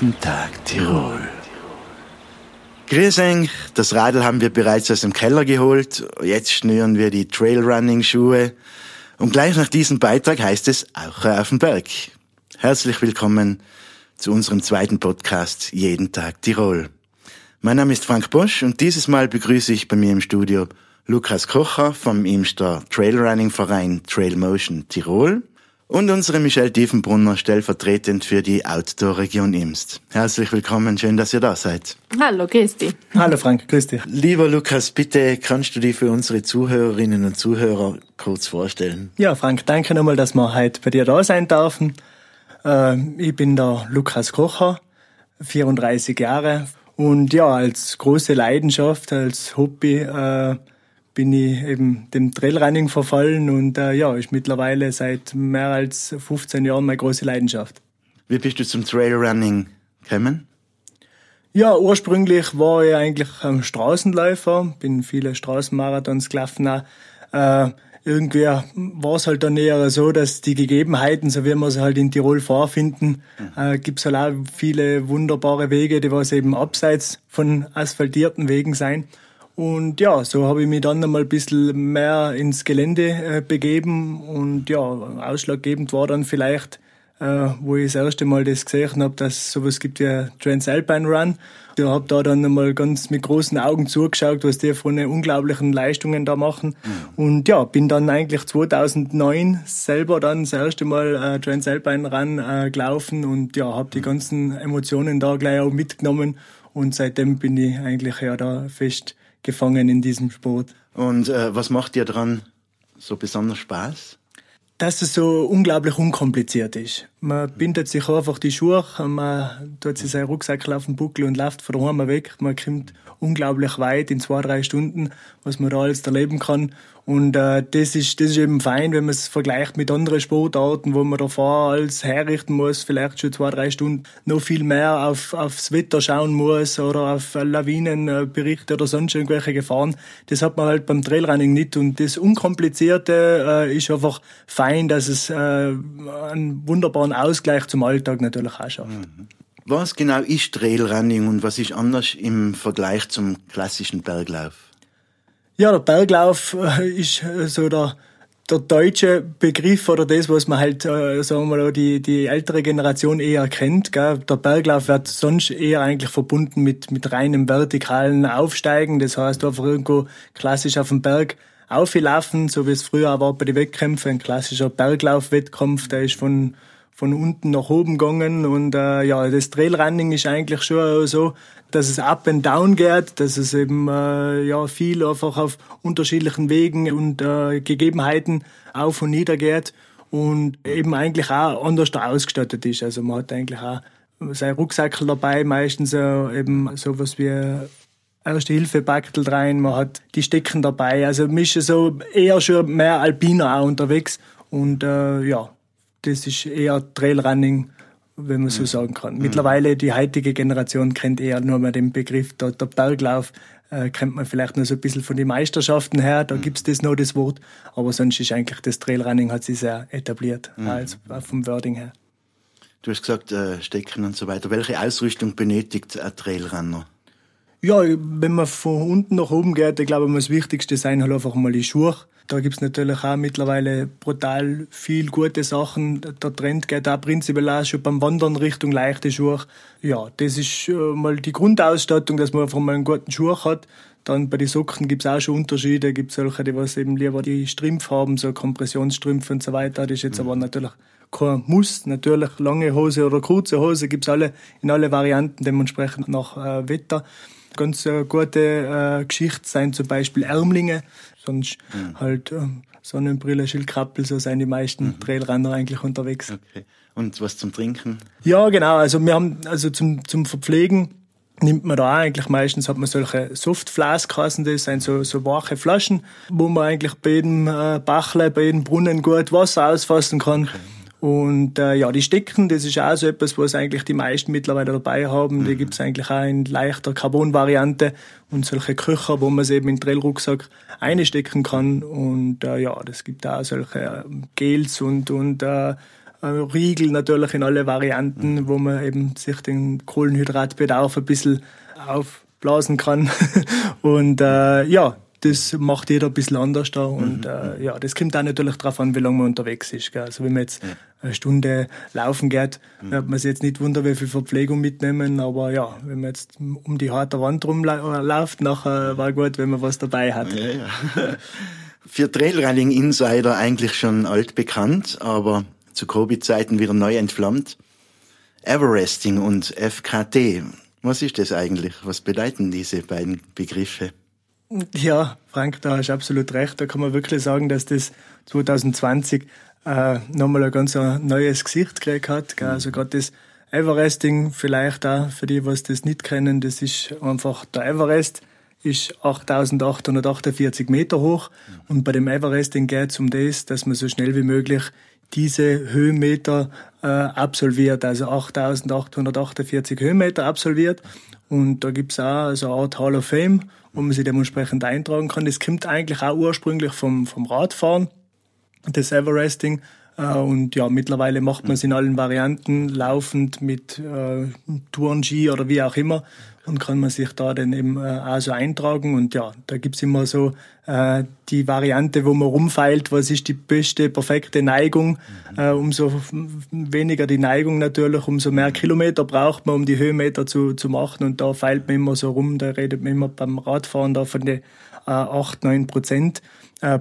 jeden Tag Tirol. Grüß euch, das Radl haben wir bereits aus dem Keller geholt. Jetzt schnüren wir die Trailrunning-Schuhe. Und gleich nach diesem Beitrag heißt es Aucher auf den Berg. Herzlich willkommen zu unserem zweiten Podcast Jeden Tag Tirol. Mein Name ist Frank Bosch und dieses Mal begrüße ich bei mir im Studio Lukas Kocher vom Imster Trailrunning-Verein Trailmotion Tirol und unsere Michelle Tiefenbrunner stellvertretend für die Outdoor-Region Imst. Herzlich willkommen, schön, dass ihr da seid. Hallo, grüß dich. Hallo Frank, grüß dich. Lieber Lukas, bitte kannst du dich für unsere Zuhörerinnen und Zuhörer kurz vorstellen? Ja Frank, danke nochmal, dass wir heute bei dir da sein dürfen. Ich bin der Lukas Kocher, 34 Jahre. Und ja, als große Leidenschaft, als Hobby bin ich eben dem Trailrunning verfallen und ja, ist mittlerweile seit mehr als 15 Jahren meine große Leidenschaft. Wie bist du zum Trailrunning gekommen? Ja, ursprünglich war ich eigentlich Straßenläufer, bin viele Straßenmarathons gelaufen. Irgendwie war es halt dann eher so, dass die Gegebenheiten, so wie wir sie halt in Tirol vorfinden, gibt's halt auch viele wunderbare Wege, die was eben abseits von asphaltierten Wegen sein. Und ja, so habe ich mich dann einmal ein bisschen mehr ins Gelände begeben. Und ja, ausschlaggebend war dann vielleicht, wo ich das erste Mal das gesehen habe, dass es sowas gibt wie Transalpine Run. Ich habe da dann einmal ganz mit großen Augen zugeschaut, was die von unglaublichen Leistungen da machen. Mhm. Und ja, bin dann eigentlich 2009 selber dann das erste Mal Transalpine Run gelaufen und ja, habe die ganzen Emotionen da gleich auch mitgenommen. Und seitdem bin ich eigentlich ja da fest gefangen in diesem Sport. Und was macht dir daran so besonders Spaß? Dass es so unglaublich unkompliziert ist. Man bindet sich einfach die Schuhe, man tut sich seinen Rucksack auf den Buckel und läuft von daheim weg. Man kommt unglaublich weit in 2-3 Stunden, was man da alles erleben kann. Und das ist eben fein, wenn man es vergleicht mit anderen Sportarten, wo man da vorher alles herrichten muss, vielleicht schon 2-3 Stunden, noch viel mehr aufs Wetter schauen muss oder auf Lawinenberichte oder sonst irgendwelche Gefahren. Das hat man halt beim Trailrunning nicht. Und das Unkomplizierte ist einfach fein, dass es einen wunderbaren Ausgleich zum Alltag natürlich auch schafft. Mhm. Was genau ist Trailrunning und was ist anders im Vergleich zum klassischen Berglauf? Ja, der Berglauf ist so der deutsche Begriff oder das, was man halt, sagen wir mal, die ältere Generation eher kennt, gell? Der Berglauf wird sonst eher eigentlich verbunden mit reinem vertikalen Aufsteigen. Das heißt, einfach irgendwo klassisch auf dem Berg auflaufen, so wie es früher auch war bei den Wettkämpfen. Ein klassischer Berglaufwettkampf, der ist von unten nach oben gegangen und ja, das Trailrunning ist eigentlich schon so, dass es up and down geht, dass es eben ja viel einfach auf unterschiedlichen Wegen und Gegebenheiten auf und nieder geht und eben eigentlich auch anders ausgestattet ist. Also man hat eigentlich auch seinen Rucksack dabei, meistens eben sowas wie Erste-Hilfe-Paktel rein, man hat die Stecken dabei, also man ist so eher schon mehr alpiner auch unterwegs und ja, das ist eher Trailrunning, wenn man so sagen kann. Mittlerweile, die heutige Generation kennt eher nur mehr den Begriff, der Berglauf kennt man vielleicht noch so ein bisschen von den Meisterschaften her, da gibt's das noch, das Wort, aber sonst ist eigentlich das Trailrunning hat sich sehr etabliert, also vom Wording her. Du hast gesagt, Stecken und so weiter. Welche Ausrüstung benötigt ein Trailrunner? Ja, wenn man von unten nach oben geht, ich glaube, das Wichtigste sind halt einfach mal die Schuhe. Da gibt's natürlich auch mittlerweile brutal viel gute Sachen. Der Trend geht auch prinzipiell auch schon beim Wandern Richtung leichte Schuhe. Ja, das ist mal die Grundausstattung, dass man einfach mal einen guten Schuh hat. Dann bei den Socken gibt's auch schon Unterschiede. Gibt's solche, die was eben lieber die Strümpfe haben, so Kompressionsstrümpfe und so weiter. Das ist jetzt aber natürlich kein Muss. Natürlich lange Hose oder kurze Hose gibt's alle in alle Varianten, dementsprechend nach Wetter. Ganz gute Geschichte sind zum Beispiel Ärmlinge, sonst halt Sonnenbrille, Schildkrappel, so sind die meisten Trailrunner eigentlich unterwegs. Okay. Und was zum Trinken? Ja, genau, also wir haben zum Verpflegen nimmt man da auch eigentlich meistens, hat man solche Softflaskassen, das sind so wache Flaschen, wo man eigentlich bei jedem Bachle, bei jedem Brunnen gut Wasser ausfassen kann. Okay. Und ja, die Stecken, das ist auch so etwas, was eigentlich die meisten mittlerweile dabei haben. Die gibt's eigentlich auch in leichter Carbon-Variante und solche Köcher, wo man es eben in den Trailrucksack einstecken kann. Und ja, das gibt auch solche Gels und Riegel natürlich in alle Varianten, wo man eben sich den Kohlenhydratbedarf ein bisschen aufblasen kann. Und ja, das macht jeder ein bisschen anders da. Und ja, das kommt auch natürlich darauf an, wie lange man unterwegs ist. Gell? Also wenn man jetzt eine Stunde laufen geht, wird man sich jetzt nicht wundern, wie viel Verpflegung mitnehmen. Aber ja, wenn man jetzt um die harte Wand rumläuft, nachher war gut, wenn man was dabei hat. Ja, ja. Für Trailrunning-Insider eigentlich schon altbekannt, aber zu Covid-Zeiten wieder neu entflammt. Everesting und FKT. Was ist das eigentlich? Was bedeuten diese beiden Begriffe? Ja, Frank, da hast du absolut recht. Da kann man wirklich sagen, dass das 2020 nochmal ein ganz neues Gesicht gekriegt hat. Gell? Also gerade das Everesting, vielleicht auch für die, was das nicht kennen, das ist einfach der Everest, ist 8848 Meter hoch. Und bei dem Everesting geht es um das, dass man so schnell wie möglich diese Höhenmeter absolviert, also 8848 Höhenmeter absolviert. Und da gibt's auch so eine Art Hall of Fame, wo man sich dementsprechend eintragen kann. Das kommt eigentlich auch ursprünglich vom Radfahren, das Everesting. Und ja, mittlerweile macht man es in allen Varianten, laufend mit Tourenski oder wie auch immer. Und kann man sich da dann eben auch so eintragen. Und ja, da gibt's immer so die Variante, wo man rumfeilt, was ist die beste, perfekte Neigung. Umso weniger die Neigung natürlich, umso mehr Kilometer braucht man, um die Höhenmeter zu machen. Und da feilt man immer so rum, da redet man immer beim Radfahren da von den 8-9%.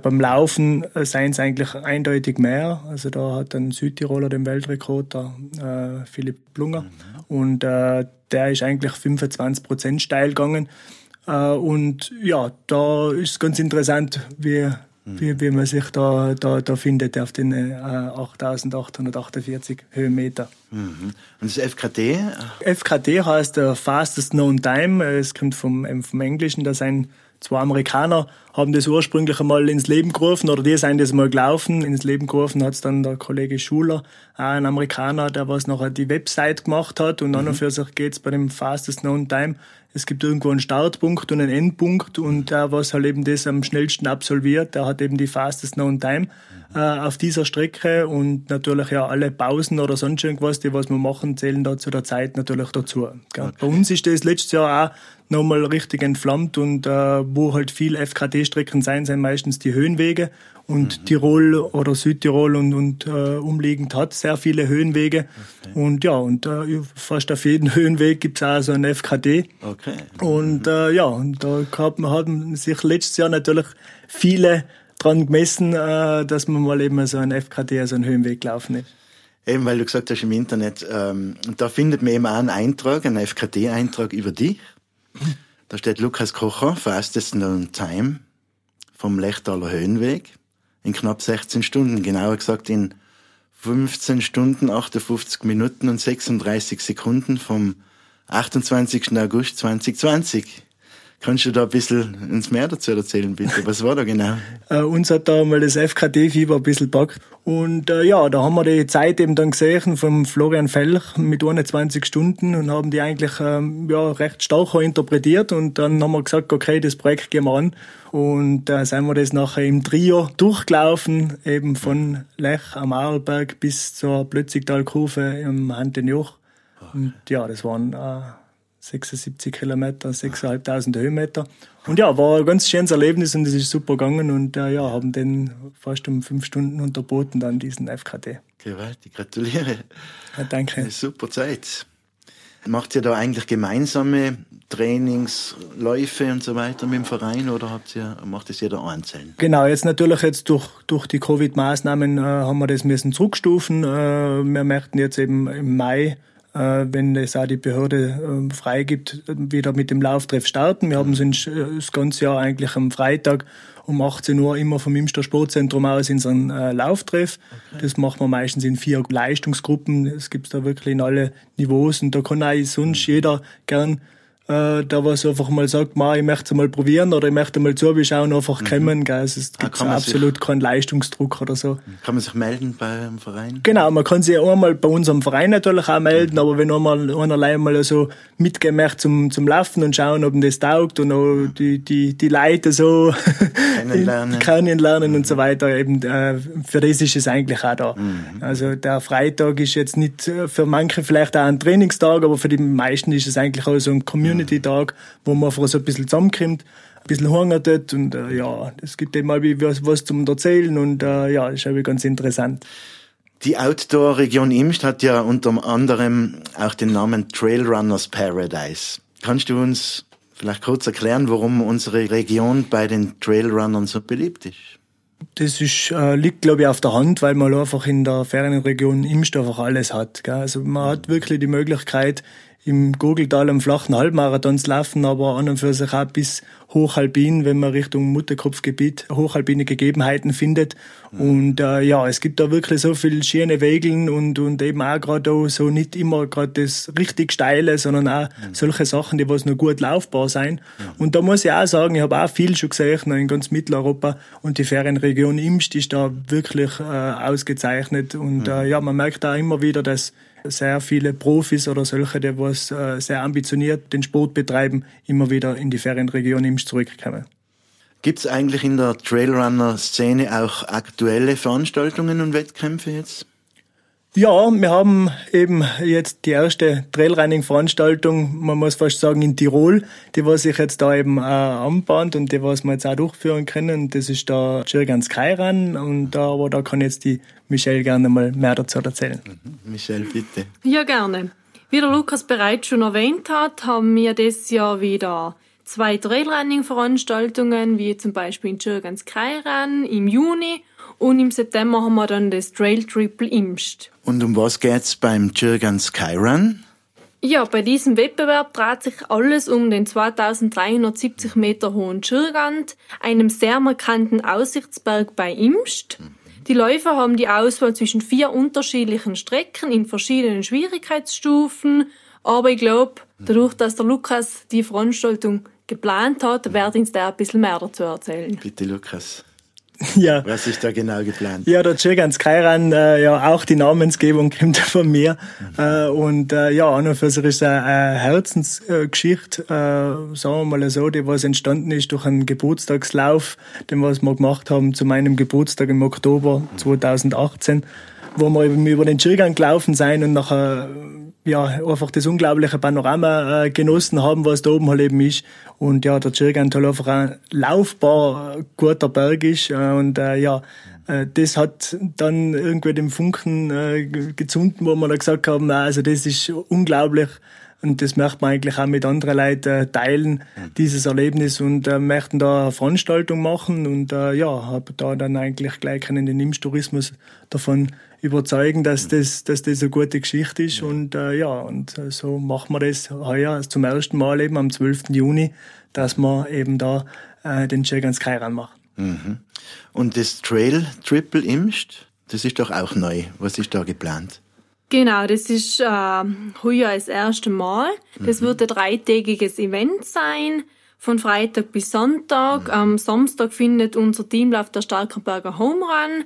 Beim Laufen seien es eigentlich eindeutig mehr. Also da hat ein Südtiroler den Weltrekord, der Philipp Plunger. Und der ist eigentlich 25% steil gegangen. Und ja, da ist es ganz interessant, wie man sich da findet auf den 8848 Höhenmeter. Und das FKT? FKT heißt Fastest Known Time. Es kommt vom Englischen, da sind 2 Amerikaner, haben das ursprünglich einmal ins Leben gerufen, oder die sind das mal gelaufen. Ins Leben gerufen hat es dann der Kollege Schuler, auch ein Amerikaner, der was nachher die Website gemacht hat. Und dann für sich geht es bei dem Fastest Known Time. Es gibt irgendwo einen Startpunkt und einen Endpunkt. Und der, was halt eben das am schnellsten absolviert, der hat eben die Fastest Known Time auf dieser Strecke. Und natürlich ja alle Pausen oder sonst irgendwas, die was wir machen, zählen da zu der Zeit natürlich dazu. Okay. Bei uns ist das letztes Jahr auch nochmal richtig entflammt, und wo halt viel FKT-Strecken sein, sind meistens die Höhenwege, und Tirol oder Südtirol und umliegend hat sehr viele Höhenwege, und ja, und fast auf jeden Höhenweg gibt's auch so ein FKT. Okay. Und ja, und da haben sich letztes Jahr natürlich viele dran gemessen, dass man mal eben so ein FKT, also einen Höhenweg laufen ist. Eben, weil du gesagt hast im Internet, da findet man eben auch einen Eintrag, einen FKT-Eintrag über dich. Da steht Lukas Kocher, Fastest Known Time, vom Lechtaler Höhenweg, in knapp 16 Stunden, genauer gesagt in 15 Stunden, 58 Minuten und 36 Sekunden vom 28. August 2020. Kannst du da ein bisschen uns mehr dazu erzählen, bitte? Was war da genau? Uns hat da mal das FKT-Fieber ein bisschen gepackt. Und ja, da haben wir die Zeit eben dann gesehen vom Florian Felch mit 21 Stunden und haben die eigentlich ja recht stark interpretiert. Und dann haben wir gesagt, okay, das Projekt gehen wir an. Und sind wir das nachher im Trio durchgelaufen, eben von Lech am Arlberg bis zur Plötzigtal-Kurve im Hintenjoch. Und ja, das waren 76 Kilometer, 6.500 Höhenmeter. Und ja, war ein ganz schönes Erlebnis und es ist super gegangen. Und ja, haben den fast um 5 Stunden unterboten, dann diesen FKT. Gewaltig, gratuliere. Ja, danke. Eine super Zeit. Macht ihr da eigentlich gemeinsame Trainings, Läufe und so weiter mit dem Verein, oder macht das jeder einzeln? Genau, jetzt natürlich jetzt durch die Covid-Maßnahmen haben wir das müssen zurückstufen. Wir möchten jetzt eben im Mai, wenn es auch die Behörde freigibt, wieder mit dem Lauftreff starten. Wir haben uns das ganze Jahr eigentlich am Freitag um 18 Uhr immer vom Imster Sportzentrum aus in unseren Lauftreff. Okay. Das machen wir meistens in 4 Leistungsgruppen. Es gibt da wirklich in alle Niveaus, und da kann auch sonst jeder gern da was einfach mal sagt, ich möchte mal probieren oder ich möchte mal zuschauen, einfach kommen. Gell? Also es gibt absolut keinen Leistungsdruck oder so. Kann man sich melden beim Verein? Genau, man kann sich einmal bei unserem Verein natürlich auch melden, aber wenn einer mal so mitgehen möchte zum Laufen und schauen, ob ihm das taugt und auch die Leute so kennenlernen und so weiter, eben für das ist es eigentlich auch da. Also der Freitag ist jetzt nicht für manche vielleicht auch ein Trainingstag, aber für die meisten ist es eigentlich auch so ein Community-Tag, wo man einfach so ein bisschen zusammenkommt, ein bisschen hungert und es gibt eben mal was zum Erzählen und das ist eben ganz interessant. Die Outdoor-Region Imst hat ja unter anderem auch den Namen Trailrunners Paradise. Kannst du uns vielleicht kurz erklären, warum unsere Region bei den Trailrunnern so beliebt ist? Das ist, liegt, glaube ich, auf der Hand, weil man einfach in der Ferienregion Imst einfach alles hat. Gell? Also man hat wirklich die Möglichkeit, im Gurgeltal am flachen Halbmarathon zu laufen, aber an und für sich auch bis hochalpin, wenn man Richtung Mutterkopfgebiet hochalpine Gegebenheiten findet. Und es gibt da wirklich so viele schöne Wege und eben auch gerade auch so nicht immer gerade das richtig Steile, sondern auch solche Sachen, die was noch gut laufbar sein. Und da muss ich auch sagen, ich habe auch viel schon gesehen in ganz Mitteleuropa und die Ferienregion Imst ist da wirklich ausgezeichnet. Und man merkt auch immer wieder, dass sehr viele Profis oder solche, die was sehr ambitioniert den Sport betreiben, immer wieder in die Ferienregion Imst zurückkommen. Gibt es eigentlich in der Trailrunner-Szene auch aktuelle Veranstaltungen und Wettkämpfe jetzt? Ja, wir haben eben jetzt die erste Trailrunning-Veranstaltung, man muss fast sagen, in Tirol, die was sich jetzt da eben anbahnt und die was wir jetzt auch durchführen können. Das ist der Tschirgant Skyrun und aber da kann jetzt die Michelle gerne mal mehr dazu erzählen. Michelle, bitte. Ja, gerne. Wie der Lukas bereits schon erwähnt hat, haben wir dieses Jahr wieder 2 Trailrunning-Veranstaltungen, wie zum Beispiel in Tschirgant Kairan im Juni und im September haben wir dann das Trail Triple Imst. Und um was geht's beim Tschirgant Kairan? Ja, bei diesem Wettbewerb dreht sich alles um den 2370 Meter hohen Tschirgant, einem sehr markanten Aussichtsberg bei Imst. Die Läufer haben die Auswahl zwischen 4 unterschiedlichen Strecken in verschiedenen Schwierigkeitsstufen, aber ich glaube, dadurch, dass der Lukas die Veranstaltung geplant hat, werde ich da ein bisschen mehr dazu erzählen. Bitte, Lukas. Ja. Was ist da genau geplant? Ja, der Tschirgant Kairan, auch die Namensgebung kommt von mir. An und für sich ist eine Herzensgeschichte, sagen wir mal so, die was entstanden ist durch einen Geburtstagslauf, den was wir gemacht haben zu meinem Geburtstag im Oktober 2018, wo wir eben über den Tschirgant gelaufen sind und nachher einfach das unglaubliche Panorama genossen haben, was da oben halt eben ist. Und ja, der Tschirgant halt einfach ein laufbar guter Berg ist. Das hat dann irgendwie den Funken gezündet, wo wir da gesagt haben, also das ist unglaublich. Und das möchte man eigentlich auch mit anderen Leuten teilen, dieses Erlebnis. Und möchten da eine Veranstaltung machen. Und habe da dann eigentlich gleich den Imst Tourismus davon überzeugen, dass das eine gute Geschichte ist. Und so machen wir das heuer zum ersten Mal eben am 12. Juni, dass wir eben da den Tschirgant Kairan machen. Mhm. Und das Trail Triple Imst, das ist doch auch neu. Was ist da geplant? Genau, das ist heuer das erste Mal. Das wird ein 3-tägiges Event sein, von Freitag bis Sonntag. Am Samstag findet unser Teamlauf der Starkenberger Home Run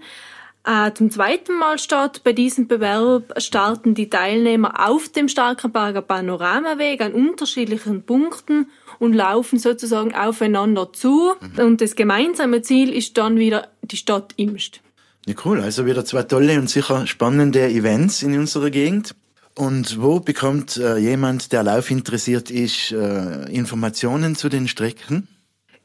zum zweiten Mal statt. Bei diesem Bewerb starten die Teilnehmer auf dem Starkenberger Panoramaweg an unterschiedlichen Punkten und laufen sozusagen aufeinander zu. Und das gemeinsame Ziel ist dann wieder die Stadt Imst. Ja, cool. Also wieder 2 tolle und sicher spannende Events in unserer Gegend. Und wo bekommt jemand, der laufinteressiert ist, Informationen zu den Strecken?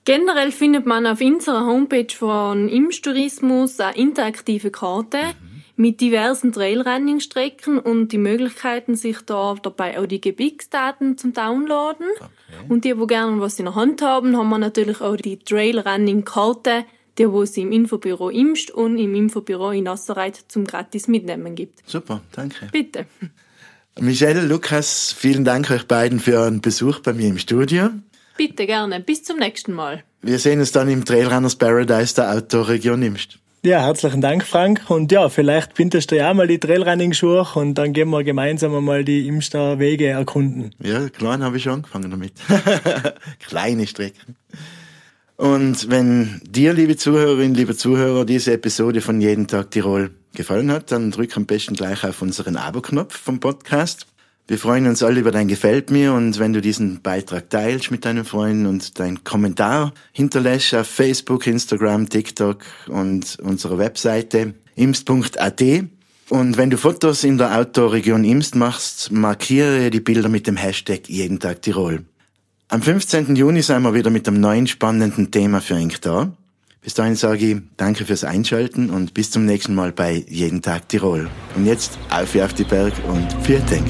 Generell findet man auf unserer Homepage von Imst Tourismus eine interaktive Karte mit diversen Trailrunning-Strecken und die Möglichkeiten, sich da dabei auch die Gebirgsdaten zum Downloaden. Okay. Und die gerne was in der Hand haben, haben wir natürlich auch die Trailrunning-Karte, der wo es im Infobüro Imst und im Infobüro in Asserreit zum gratis Mitnehmen gibt. Super, danke. Bitte. Michelle, Lukas, vielen Dank euch beiden für euren Besuch bei mir im Studio. Bitte, gerne. Bis zum nächsten Mal. Wir sehen uns dann im Trailrunners Paradise der Outdoor-Region Imst. Ja, herzlichen Dank, Frank. Und ja, vielleicht bindest du ja mal die Trailrunning-Schuhe und dann gehen wir gemeinsam einmal die Imster Wege erkunden. Ja, klein habe ich schon angefangen damit. Kleine Strecken. Und wenn dir, liebe Zuhörerin, liebe Zuhörer, diese Episode von Jeden Tag Tirol gefallen hat, dann drück am besten gleich auf unseren Abo-Knopf vom Podcast. Wir freuen uns alle über dein Gefällt mir und wenn du diesen Beitrag teilst mit deinen Freunden und deinen Kommentar hinterlässt auf Facebook, Instagram, TikTok und unserer Webseite imst.at. Und wenn du Fotos in der Outdoor-Region Imst machst, markiere die Bilder mit dem Hashtag Jeden Tag Tirol. Am 15. Juni sind wir wieder mit einem neuen spannenden Thema für euch da. Bis dahin sage ich danke fürs Einschalten und bis zum nächsten Mal bei Jeden Tag Tirol. Und jetzt auf die Berg und Pfiat euch.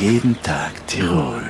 Jeden Tag Tirol.